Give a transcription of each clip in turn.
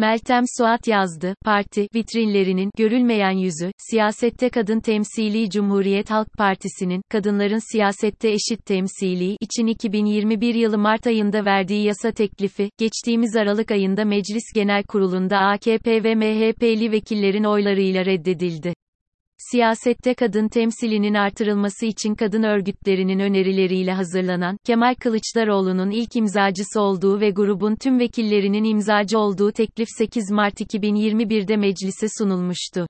Meltem Suat yazdı, parti vitrinlerinin görülmeyen yüzü, siyasette kadın temsili. Cumhuriyet Halk Partisi'nin, kadınların siyasette eşit temsili için 2021 yılı Mart ayında verdiği yasa teklifi, geçtiğimiz Aralık ayında Meclis Genel Kurulu'nda AKP ve MHP'li vekillerin oylarıyla reddedildi. Siyasette kadın temsilinin artırılması için kadın örgütlerinin önerileriyle hazırlanan, Kemal Kılıçdaroğlu'nun ilk imzacısı olduğu ve grubun tüm vekillerinin imzacı olduğu teklif 8 Mart 2021'de meclise sunulmuştu.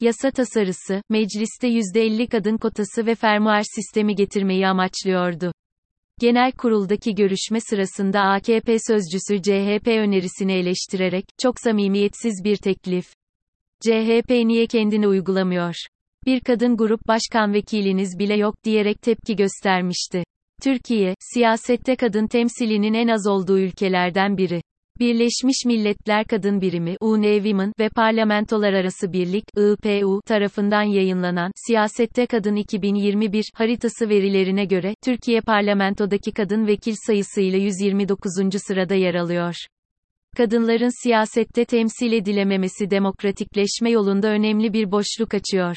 Yasa tasarısı, mecliste %50 kadın kotası ve fermuar sistemi getirmeyi amaçlıyordu. Genel kuruldaki görüşme sırasında AKP sözcüsü CHP önerisini eleştirerek, "Çok samimiyetsiz bir teklif. CHP niye kendini uygulamıyor? Bir kadın grup başkan vekiliniz bile yok" diyerek tepki göstermişti. Türkiye, siyasette kadın temsilinin en az olduğu ülkelerden biri. Birleşmiş Milletler Kadın Birimi (UN Women) ve Parlamentolar Arası Birlik (IPU) tarafından yayınlanan Siyasette Kadın 2021 haritası verilerine göre, Türkiye parlamentodaki kadın vekil sayısıyla 129. sırada yer alıyor. Kadınların siyasette temsil edilememesi demokratikleşme yolunda önemli bir boşluk açıyor.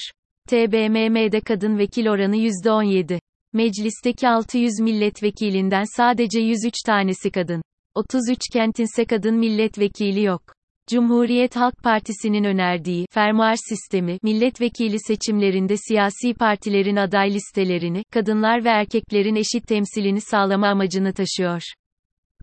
TBMM'de kadın vekil oranı %17. Meclisteki 600 milletvekilinden sadece 103 tanesi kadın. 33 kentinse kadın milletvekili yok. Cumhuriyet Halk Partisi'nin önerdiği fermuar sistemi, milletvekili seçimlerinde siyasi partilerin aday listelerini, kadınlar ve erkeklerin eşit temsilini sağlama amacını taşıyor.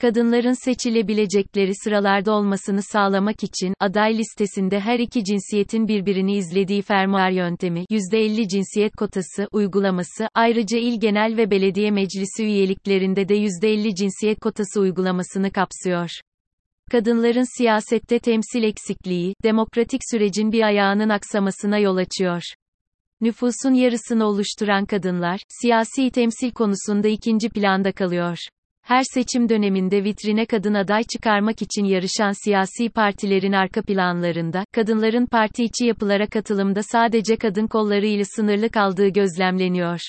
Kadınların seçilebilecekleri sıralarda olmasını sağlamak için, aday listesinde her iki cinsiyetin birbirini izlediği fermuar yöntemi %50 cinsiyet kotası uygulaması, ayrıca il genel ve belediye meclisi üyeliklerinde de %50 cinsiyet kotası uygulamasını kapsıyor. Kadınların siyasette temsil eksikliği, demokratik sürecin bir ayağının aksamasına yol açıyor. Nüfusun yarısını oluşturan kadınlar, siyasi temsil konusunda ikinci planda kalıyor. Her seçim döneminde vitrine kadın aday çıkarmak için yarışan siyasi partilerin arka planlarında, kadınların parti içi yapılara katılımda sadece kadın kolları ile sınırlı kaldığı gözlemleniyor.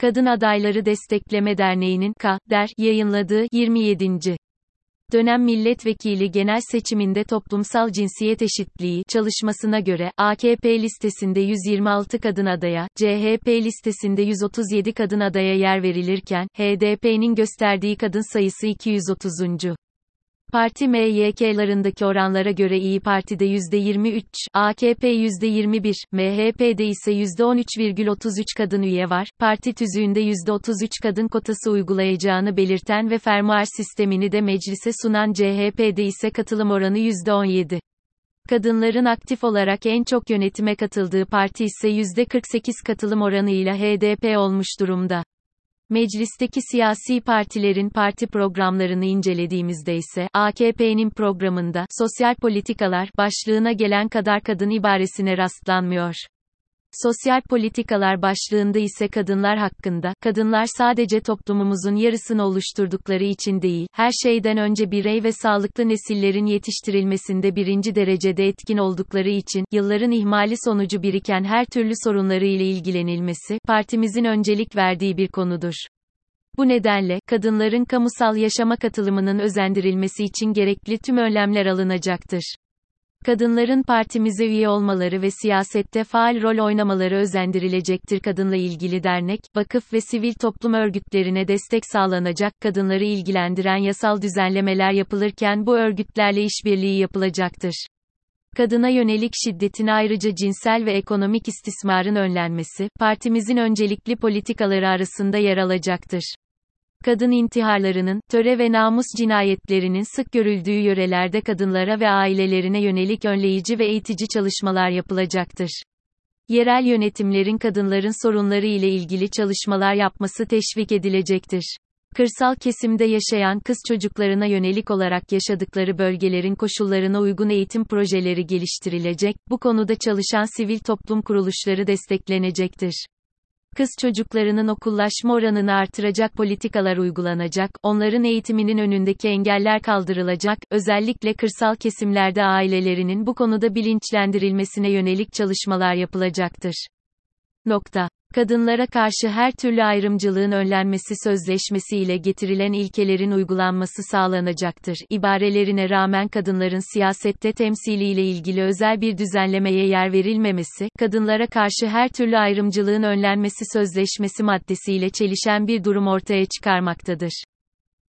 Kadın Adayları Destekleme Derneği'nin (KADER) yayınladığı 27. dönem milletvekili genel seçiminde toplumsal cinsiyet eşitliği çalışmasına göre, AKP listesinde 126 kadın adaya, CHP listesinde 137 kadın adaya yer verilirken, HDP'nin gösterdiği kadın sayısı 230. Parti MYK'larındaki oranlara göre İYİ Parti'de %23, AKP %21, MHP'de ise %13,33 kadın üye var. Parti tüzüğünde %33 kadın kotası uygulayacağını belirten ve fermuar sistemini de meclise sunan CHP'de ise katılım oranı %17. Kadınların aktif olarak en çok yönetime katıldığı parti ise %48 katılım oranıyla HDP olmuş durumda. Meclisteki siyasi partilerin parti programlarını incelediğimizde ise, AKP'nin programında, sosyal politikalar, başlığına gelen kadar kadın ibaresine rastlanmıyor. Sosyal politikalar başlığında ise kadınlar hakkında, kadınlar sadece toplumumuzun yarısını oluşturdukları için değil, her şeyden önce birey ve sağlıklı nesillerin yetiştirilmesinde birinci derecede etkin oldukları için, yılların ihmali sonucu biriken her türlü sorunlarıyla ilgilenilmesi, partimizin öncelik verdiği bir konudur. Bu nedenle, kadınların kamusal yaşama katılımının özendirilmesi için gerekli tüm önlemler alınacaktır. Kadınların partimize üye olmaları ve siyasette faal rol oynamaları özendirilecektir. Kadınla ilgili dernek, vakıf ve sivil toplum örgütlerine destek sağlanacak. Kadınları ilgilendiren yasal düzenlemeler yapılırken bu örgütlerle işbirliği yapılacaktır. Kadına yönelik şiddetin, ayrıca cinsel ve ekonomik istismarın önlenmesi, partimizin öncelikli politikaları arasında yer alacaktır. Kadın intiharlarının, töre ve namus cinayetlerinin sık görüldüğü yörelerde kadınlara ve ailelerine yönelik önleyici ve eğitici çalışmalar yapılacaktır. Yerel yönetimlerin kadınların sorunları ile ilgili çalışmalar yapması teşvik edilecektir. Kırsal kesimde yaşayan kız çocuklarına yönelik olarak yaşadıkları bölgelerin koşullarına uygun eğitim projeleri geliştirilecek, bu konuda çalışan sivil toplum kuruluşları desteklenecektir. Kız çocuklarının okullaşma oranını artıracak politikalar uygulanacak, onların eğitiminin önündeki engeller kaldırılacak, özellikle kırsal kesimlerde ailelerinin bu konuda bilinçlendirilmesine yönelik çalışmalar yapılacaktır. Kadınlara karşı her türlü ayrımcılığın önlenmesi sözleşmesi ile getirilen ilkelerin uygulanması sağlanacaktır. İbarelerine rağmen kadınların siyasette temsiliyle ilgili özel bir düzenlemeye yer verilmemesi, kadınlara karşı her türlü ayrımcılığın önlenmesi sözleşmesi maddesiyle çelişen bir durum ortaya çıkarmaktadır.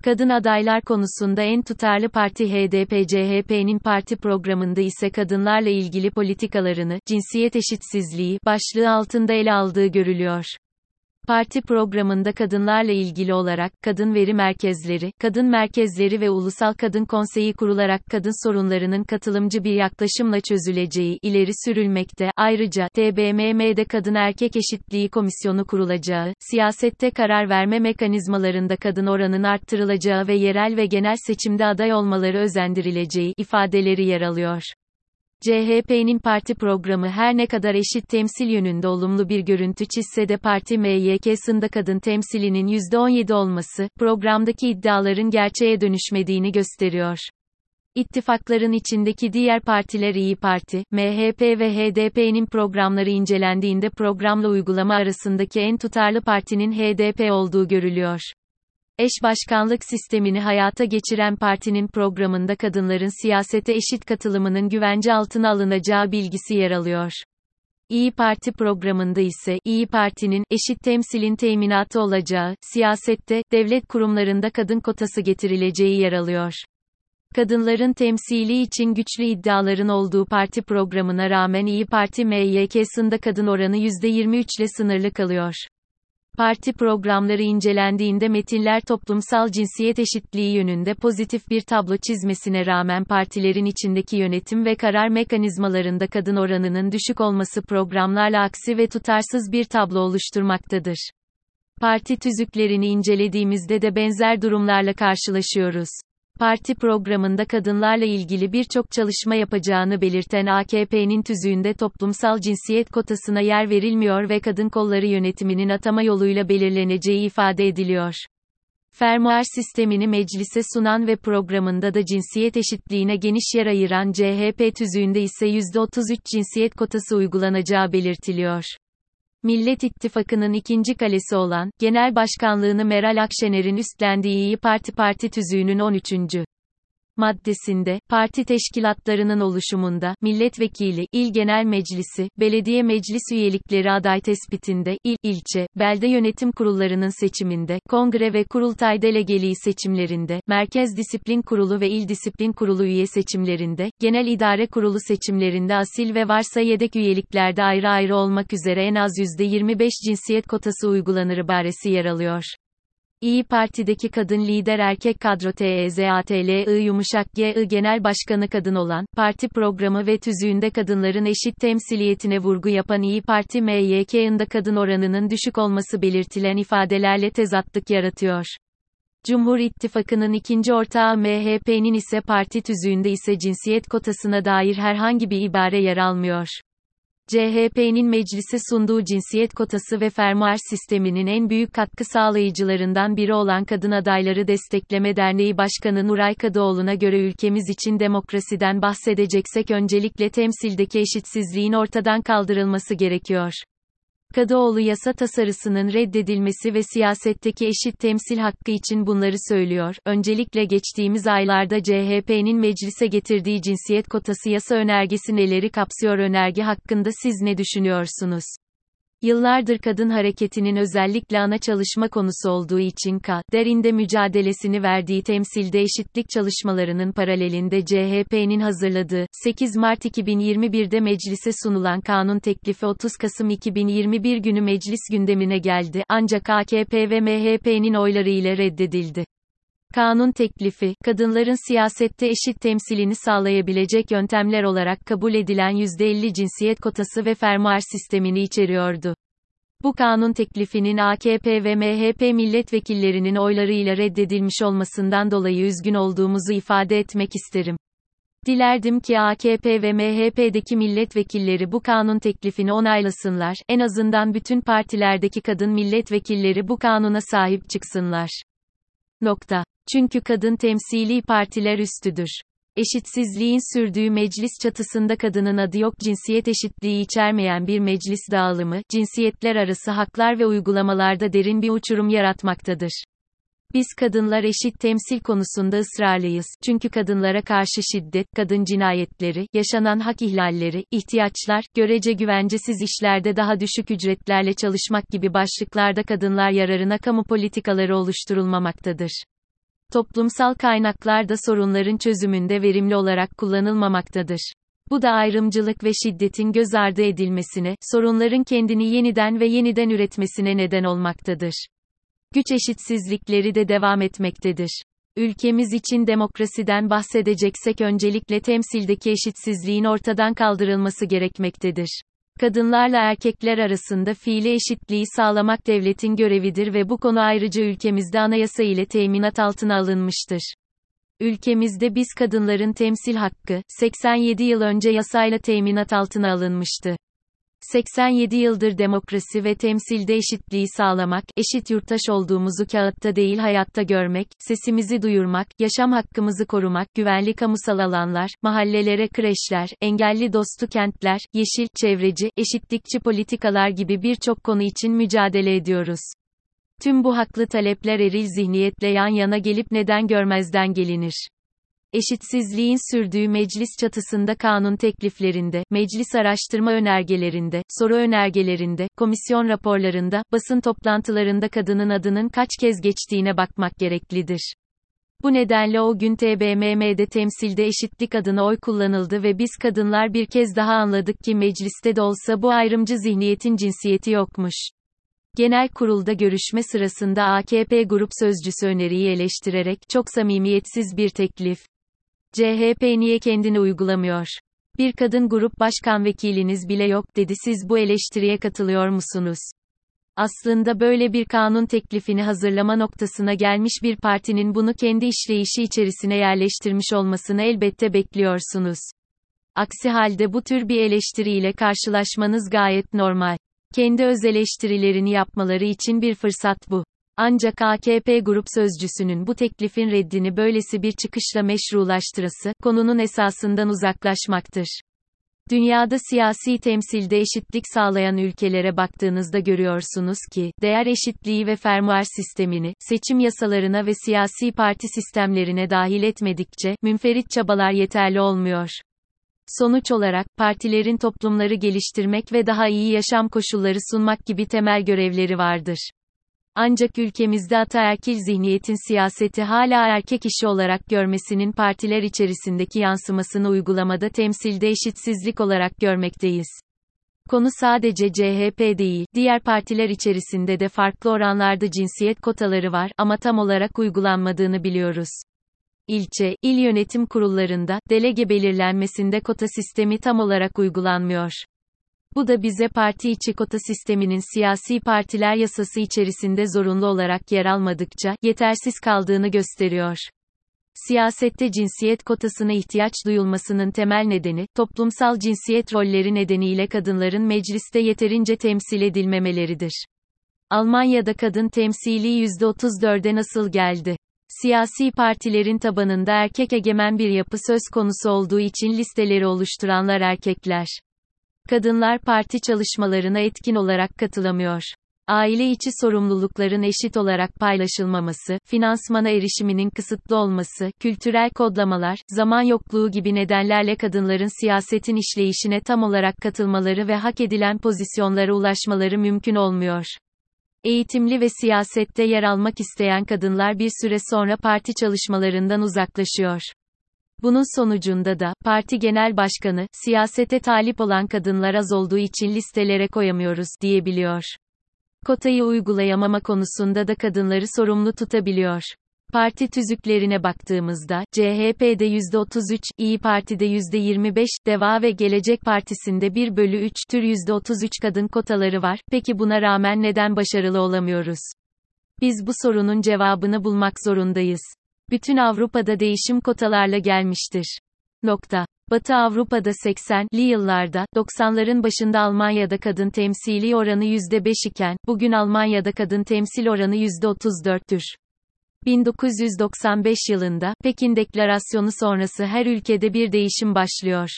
Kadın adaylar konusunda en tutarlı parti HDP-CHP'nin parti programında ise kadınlarla ilgili politikalarını, cinsiyet eşitsizliği başlığı altında ele aldığı görülüyor. Parti programında kadınlarla ilgili olarak, kadın veri merkezleri, kadın merkezleri ve ulusal kadın konseyi kurularak kadın sorunlarının katılımcı bir yaklaşımla çözüleceği ileri sürülmekte. Ayrıca, TBMM'de kadın erkek eşitliği komisyonu kurulacağı, siyasette karar verme mekanizmalarında kadın oranının arttırılacağı ve yerel ve genel seçimde aday olmaları özendirileceği ifadeleri yer alıyor. CHP'nin parti programı her ne kadar eşit temsil yönünde olumlu bir görüntü çizse de parti MYK'sında kadın temsilinin %17 olması, programdaki iddiaların gerçeğe dönüşmediğini gösteriyor. İttifakların içindeki diğer partiler İYİ Parti, MHP ve HDP'nin programları incelendiğinde programla uygulama arasındaki en tutarlı partinin HDP olduğu görülüyor. Eş başkanlık sistemini hayata geçiren partinin programında kadınların siyasete eşit katılımının güvence altına alınacağı bilgisi yer alıyor. İYİ Parti programında ise, İYİ Parti'nin, eşit temsilin teminatı olacağı, siyasette, devlet kurumlarında kadın kotası getirileceği yer alıyor. Kadınların temsili için güçlü iddiaların olduğu parti programına rağmen İYİ Parti MYK'sında kadın oranı %23 ile sınırlı kalıyor. Parti programları incelendiğinde metinler toplumsal cinsiyet eşitliği yönünde pozitif bir tablo çizmesine rağmen partilerin içindeki yönetim ve karar mekanizmalarında kadın oranının düşük olması programlarla aksi ve tutarsız bir tablo oluşturmaktadır. Parti tüzüklerini incelediğimizde de benzer durumlarla karşılaşıyoruz. Parti programında kadınlarla ilgili birçok çalışma yapacağını belirten AKP'nin tüzüğünde toplumsal cinsiyet kotasına yer verilmiyor ve kadın kolları yönetiminin atama yoluyla belirleneceği ifade ediliyor. Fermuar sistemini meclise sunan ve programında da cinsiyet eşitliğine geniş yer ayıran CHP tüzüğünde ise %33 cinsiyet kotası uygulanacağı belirtiliyor. Millet İttifakı'nın ikinci kalesi olan, genel başkanlığını Meral Akşener'in üstlendiği İYİ Parti tüzüğünün 13. maddesinde, parti teşkilatlarının oluşumunda, milletvekili, il genel meclisi, belediye meclis üyelikleri aday tespitinde, il, ilçe, belde yönetim kurullarının seçiminde, kongre ve kurultay delegeliği seçimlerinde, merkez disiplin kurulu ve il disiplin kurulu üye seçimlerinde, genel idare kurulu seçimlerinde asil ve varsa yedek üyeliklerde ayrı ayrı olmak üzere en az %25 cinsiyet kotası uygulanır ibaresi yer alıyor. İYİ Parti'deki kadın lider erkek kadro TEZATLİ Genel Başkanı kadın olan, parti programı ve tüzüğünde kadınların eşit temsiliyetine vurgu yapan İYİ Parti MYK'ında kadın oranının düşük olması belirtilen ifadelerle tezatlık yaratıyor. Cumhur İttifakı'nın ikinci ortağı MHP'nin ise parti tüzüğünde ise cinsiyet kotasına dair herhangi bir ibare yer almıyor. CHP'nin meclise sunduğu cinsiyet kotası ve fermuar sisteminin en büyük katkı sağlayıcılarından biri olan Kadın Adayları Destekleme Derneği Başkanı Nuray Kadıoğlu'na göre ülkemiz için demokrasiden bahsedeceksek öncelikle temsildeki eşitsizliğin ortadan kaldırılması gerekiyor. Kadıoğlu yasa tasarısının reddedilmesi ve siyasetteki eşit temsil hakkı için bunları söylüyor. Öncelikle geçtiğimiz aylarda CHP'nin meclise getirdiği cinsiyet kotası yasa önergesi neleri kapsıyor? Önerge hakkında siz ne düşünüyorsunuz? Yıllardır kadın hareketinin özellikle ana çalışma konusu olduğu için KDR'inde mücadelesini verdiği temsilde eşitlik çalışmalarının paralelinde CHP'nin hazırladığı, 8 Mart 2021'de meclise sunulan kanun teklifi 30 Kasım 2021 günü meclis gündemine geldi, ancak AKP ve MHP'nin oyları ile reddedildi. Kanun teklifi, kadınların siyasette eşit temsilini sağlayabilecek yöntemler olarak kabul edilen %50 cinsiyet kotası ve fermuar sistemini içeriyordu. Bu kanun teklifinin AKP ve MHP milletvekillerinin oylarıyla reddedilmiş olmasından dolayı üzgün olduğumuzu ifade etmek isterim. Dilerdim ki AKP ve MHP'deki milletvekilleri bu kanun teklifini onaylasınlar, en azından bütün partilerdeki kadın milletvekilleri bu kanuna sahip çıksınlar. Çünkü kadın temsili partiler üstüdür. Eşitsizliğin sürdüğü meclis çatısında kadının adı yok cinsiyet eşitliği içermeyen bir meclis dağılımı, cinsiyetler arası haklar ve uygulamalarda derin bir uçurum yaratmaktadır. Biz kadınlar eşit temsil konusunda ısrarlıyız. Çünkü kadınlara karşı şiddet, kadın cinayetleri, yaşanan hak ihlalleri, ihtiyaçlar, görece güvencesiz işlerde daha düşük ücretlerle çalışmak gibi başlıklarda kadınlar yararına kamu politikaları oluşturulmamaktadır. Toplumsal kaynaklar da sorunların çözümünde verimli olarak kullanılmamaktadır. Bu da ayrımcılık ve şiddetin göz ardı edilmesine, sorunların kendini yeniden ve yeniden üretmesine neden olmaktadır. Güç eşitsizlikleri de devam etmektedir. Ülkemiz için demokrasiden bahsedeceksek öncelikle temsildeki eşitsizliğin ortadan kaldırılması gerekmektedir. Kadınlarla erkekler arasında fiili eşitliği sağlamak devletin görevidir ve bu konu ayrıca ülkemizde anayasa ile teminat altına alınmıştır. Ülkemizde biz kadınların temsil hakkı, 87 yıl önce yasayla teminat altına alınmıştı. 87 yıldır demokrasi ve temsilde eşitliği sağlamak, eşit yurttaş olduğumuzu kağıtta değil hayatta görmek, sesimizi duyurmak, yaşam hakkımızı korumak, güvenli kamusal alanlar, mahallelere kreşler, engelli dostu kentler, yeşil, çevreci, eşitlikçi politikalar gibi birçok konu için mücadele ediyoruz. Tüm bu haklı talepler eril zihniyetle yan yana gelip neden görmezden gelinir? Eşitsizliğin sürdüğü meclis çatısında kanun tekliflerinde, meclis araştırma önergelerinde, soru önergelerinde, komisyon raporlarında, basın toplantılarında kadının adının kaç kez geçtiğine bakmak gereklidir. Bu nedenle o gün TBMM'de temsilde eşitlik adına oy kullanıldı ve biz kadınlar bir kez daha anladık ki mecliste de olsa bu ayrımcı zihniyetin cinsiyeti yokmuş. Genel kurulda görüşme sırasında AKP grup sözcüsü öneriyi eleştirerek, çok samimiyetsiz bir teklif. CHP niye kendini uygulamıyor? Bir kadın grup başkan vekiliniz bile yok dedi, siz bu eleştiriye katılıyor musunuz? Aslında böyle bir kanun teklifini hazırlama noktasına gelmiş bir partinin bunu kendi işleyişi içerisine yerleştirmiş olmasını elbette bekliyorsunuz. Aksi halde bu tür bir eleştiriyle karşılaşmanız gayet normal. Kendi öz eleştirilerini yapmaları için bir fırsat bu. Ancak AKP grup sözcüsünün bu teklifin reddini böylesi bir çıkışla meşrulaştırması, konunun esasından uzaklaşmaktır. Dünyada siyasi temsilde eşitlik sağlayan ülkelere baktığınızda görüyorsunuz ki, değer eşitliği ve fermuar sistemini, seçim yasalarına ve siyasi parti sistemlerine dahil etmedikçe, münferit çabalar yeterli olmuyor. Sonuç olarak, partilerin toplumları geliştirmek ve daha iyi yaşam koşulları sunmak gibi temel görevleri vardır. Ancak ülkemizde ataerkil zihniyetin siyaseti hala erkek işi olarak görmesinin partiler içerisindeki yansımasını uygulamada temsilde eşitsizlik olarak görmekteyiz. Konu sadece CHP değil, diğer partiler içerisinde de farklı oranlarda cinsiyet kotaları var ama tam olarak uygulanmadığını biliyoruz. İlçe, il yönetim kurullarında, delege belirlenmesinde kota sistemi tam olarak uygulanmıyor. Bu da bize parti içi kota sisteminin siyasi partiler yasası içerisinde zorunlu olarak yer almadıkça, yetersiz kaldığını gösteriyor. Siyasette cinsiyet kotasına ihtiyaç duyulmasının temel nedeni, toplumsal cinsiyet rolleri nedeniyle kadınların mecliste yeterince temsil edilmemeleridir. Almanya'da kadın temsili %34'e nasıl geldi? Siyasi partilerin tabanında erkek egemen bir yapı söz konusu olduğu için listeleri oluşturanlar erkekler. Kadınlar parti çalışmalarına etkin olarak katılamıyor. Aile içi sorumlulukların eşit olarak paylaşılmaması, finansmana erişiminin kısıtlı olması, kültürel kodlamalar, zaman yokluğu gibi nedenlerle kadınların siyasetin işleyişine tam olarak katılmaları ve hak edilen pozisyonlara ulaşmaları mümkün olmuyor. Eğitimli ve siyasette yer almak isteyen kadınlar bir süre sonra parti çalışmalarından uzaklaşıyor. Bunun sonucunda da, parti genel başkanı, siyasete talip olan kadınlar az olduğu için listelere koyamıyoruz, diyebiliyor. Kotayı uygulayamama konusunda da kadınları sorumlu tutabiliyor. Parti tüzüklerine baktığımızda, CHP'de %33, İYİ Parti'de %25, DEVA ve Gelecek Partisi'nde 1/3 tür %33 kadın kotaları var, peki buna rağmen neden başarılı olamıyoruz? Biz bu sorunun cevabını bulmak zorundayız. Bütün Avrupa'da değişim kotalarla gelmiştir. Batı Avrupa'da 80'li yıllarda, 90'ların başında Almanya'da kadın temsili oranı %5 iken, bugün Almanya'da kadın temsil oranı %34'tür. 1995 yılında, Pekin Deklarasyonu sonrası her ülkede bir değişim başlıyor.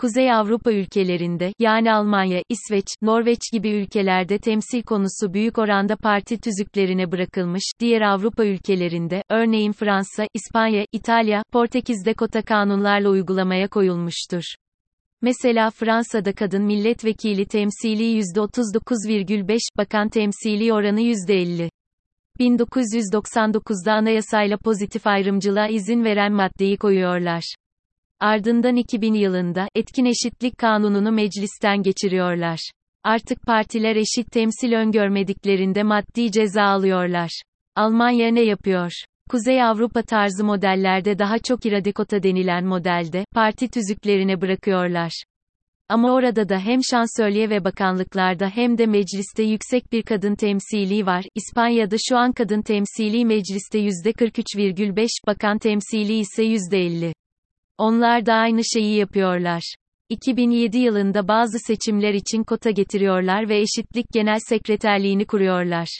Kuzey Avrupa ülkelerinde, yani Almanya, İsveç, Norveç gibi ülkelerde temsil konusu büyük oranda parti tüzüklerine bırakılmış, diğer Avrupa ülkelerinde, örneğin Fransa, İspanya, İtalya, Portekiz'de kota kanunlarla uygulamaya koyulmuştur. Mesela Fransa'da kadın milletvekili temsili %39,5, bakan temsili oranı %50. 1999'da anayasayla pozitif ayrımcılığa izin veren maddeyi koyuyorlar. Ardından 2000 yılında, etkin eşitlik kanununu meclisten geçiriyorlar. Artık partiler eşit temsil öngörmediklerinde maddi ceza alıyorlar. Almanya ne yapıyor? Kuzey Avrupa tarzı modellerde daha çok iradikota denilen modelde, parti tüzüklerine bırakıyorlar. Ama orada da hem şansölye ve bakanlıklarda hem de mecliste yüksek bir kadın temsili var. İspanya'da şu an kadın temsili mecliste %43,5, bakan temsili ise %50. Onlar da aynı şeyi yapıyorlar. 2007 yılında bazı seçimler için kota getiriyorlar ve Eşitlik Genel Sekreterliğini kuruyorlar.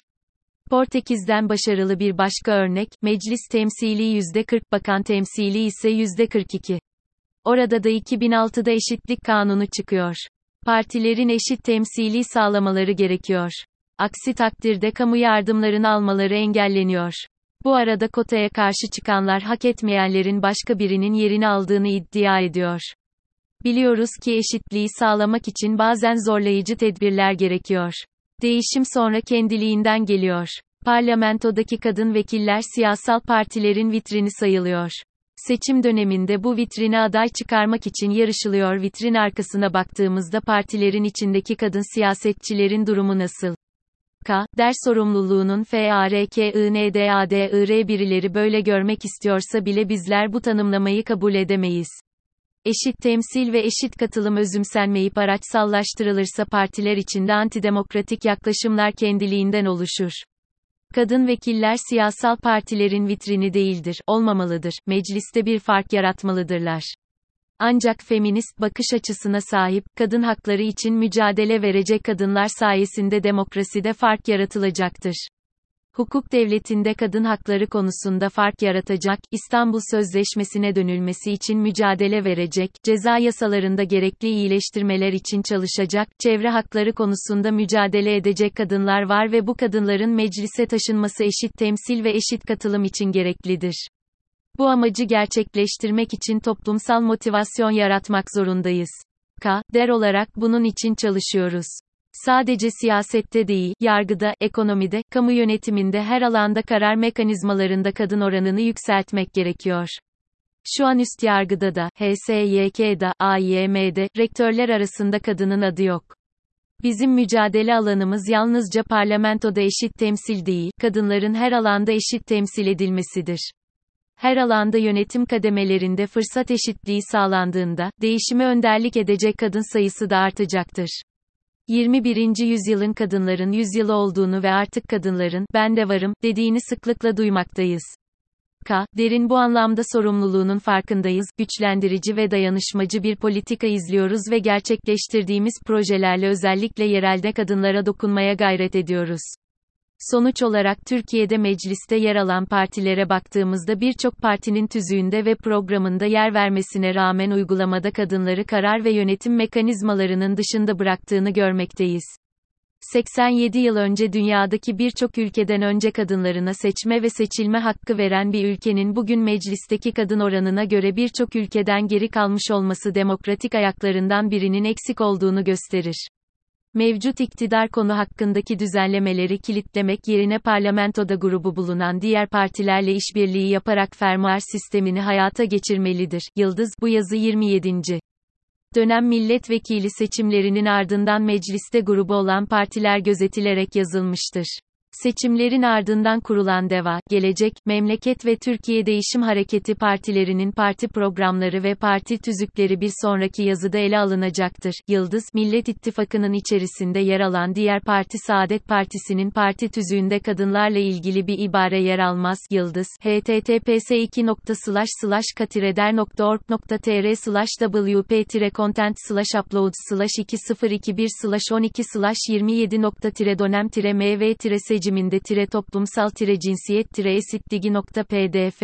Portekiz'den başarılı bir başka örnek, meclis temsili %40, bakan temsili ise %42. Orada da 2006'da Eşitlik Kanunu çıkıyor. Partilerin eşit temsili sağlamaları gerekiyor. Aksi takdirde kamu yardımlarını almaları engelleniyor. Bu arada kotaya karşı çıkanlar hak etmeyenlerin başka birinin yerini aldığını iddia ediyor. Biliyoruz ki eşitliği sağlamak için bazen zorlayıcı tedbirler gerekiyor. Değişim sonra kendiliğinden geliyor. Parlamentodaki kadın vekiller siyasal partilerin vitrini sayılıyor. Seçim döneminde bu vitrine aday çıkarmak için yarışılıyor. Vitrin arkasına baktığımızda partilerin içindeki kadın siyasetçilerin durumu nasıl? Ders sorumluluğunun FARKINDADIR birileri böyle görmek istiyorsa bile bizler bu tanımlamayı kabul edemeyiz. Eşit temsil ve eşit katılım özümsenmeyip araçsallaştırılırsa partiler içinde antidemokratik yaklaşımlar kendiliğinden oluşur. Kadın vekiller siyasal partilerin vitrini değildir, olmamalıdır, mecliste bir fark yaratmalıdırlar. Ancak feminist bakış açısına sahip, kadın hakları için mücadele verecek kadınlar sayesinde demokraside fark yaratılacaktır. Hukuk devletinde kadın hakları konusunda fark yaratacak, İstanbul Sözleşmesi'ne dönülmesi için mücadele verecek, ceza yasalarında gerekli iyileştirmeler için çalışacak, çevre hakları konusunda mücadele edecek kadınlar var ve bu kadınların meclise taşınması eşit temsil ve eşit katılım için gereklidir. Bu amacı gerçekleştirmek için toplumsal motivasyon yaratmak zorundayız. Kader olarak bunun için çalışıyoruz. Sadece siyasette değil, yargıda, ekonomide, kamu yönetiminde her alanda karar mekanizmalarında kadın oranını yükseltmek gerekiyor. Şu an üst yargıda da, HSYK'da, AYM'de, rektörler arasında kadının adı yok. Bizim mücadele alanımız yalnızca parlamentoda eşit temsil değil, kadınların her alanda eşit temsil edilmesidir. Her alanda yönetim kademelerinde fırsat eşitliği sağlandığında, değişime önderlik edecek kadın sayısı da artacaktır. 21. yüzyılın kadınların yüzyılı olduğunu ve artık kadınların, ben de varım, dediğini sıklıkla duymaktayız. Kaderin bu anlamda sorumluluğunun farkındayız, güçlendirici ve dayanışmacı bir politika izliyoruz ve gerçekleştirdiğimiz projelerle özellikle yerelde kadınlara dokunmaya gayret ediyoruz. Sonuç olarak Türkiye'de mecliste yer alan partilere baktığımızda birçok partinin tüzüğünde ve programında yer vermesine rağmen uygulamada kadınları karar ve yönetim mekanizmalarının dışında bıraktığını görmekteyiz. 87 yıl önce dünyadaki birçok ülkeden önce kadınlarına seçme ve seçilme hakkı veren bir ülkenin bugün meclisteki kadın oranına göre birçok ülkeden geri kalmış olması demokratik ayaklarından birinin eksik olduğunu gösterir. Mevcut iktidar konu hakkındaki düzenlemeleri kilitlemek yerine parlamentoda grubu bulunan diğer partilerle işbirliği yaparak fermuar sistemini hayata geçirmelidir. Yıldız, bu yazı 27. dönem milletvekili seçimlerinin ardından mecliste grubu olan partiler gözetilerek yazılmıştır. Seçimlerin ardından kurulan DEVA, Gelecek, Memleket ve Türkiye Değişim Hareketi partilerinin parti programları ve parti tüzükleri bir sonraki yazıda ele alınacaktır. Yıldız, Millet İttifakı'nın içerisinde yer alan diğer parti Saadet Partisi'nin parti tüzüğünde kadınlarla ilgili bir ibare yer almaz. Yıldız, https://katireder.org.tr/wp-content/uploads/2021/12/27-mv-sec rejiminde toplumsal cinsiyet eşitliği.pdf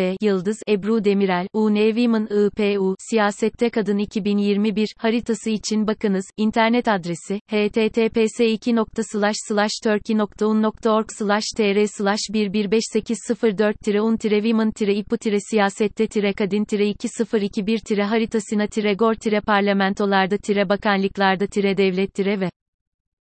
Ebru Demirel UN Women IPU Siyasette Kadın 2021 haritası için bakınız. İnternet adresi https://turkey.un.org/tr/1158040-un-women-ipu-siyasette-kadin-2021-haritasına-gor-parlamentolarda-bakanlıklarda-devlet- ve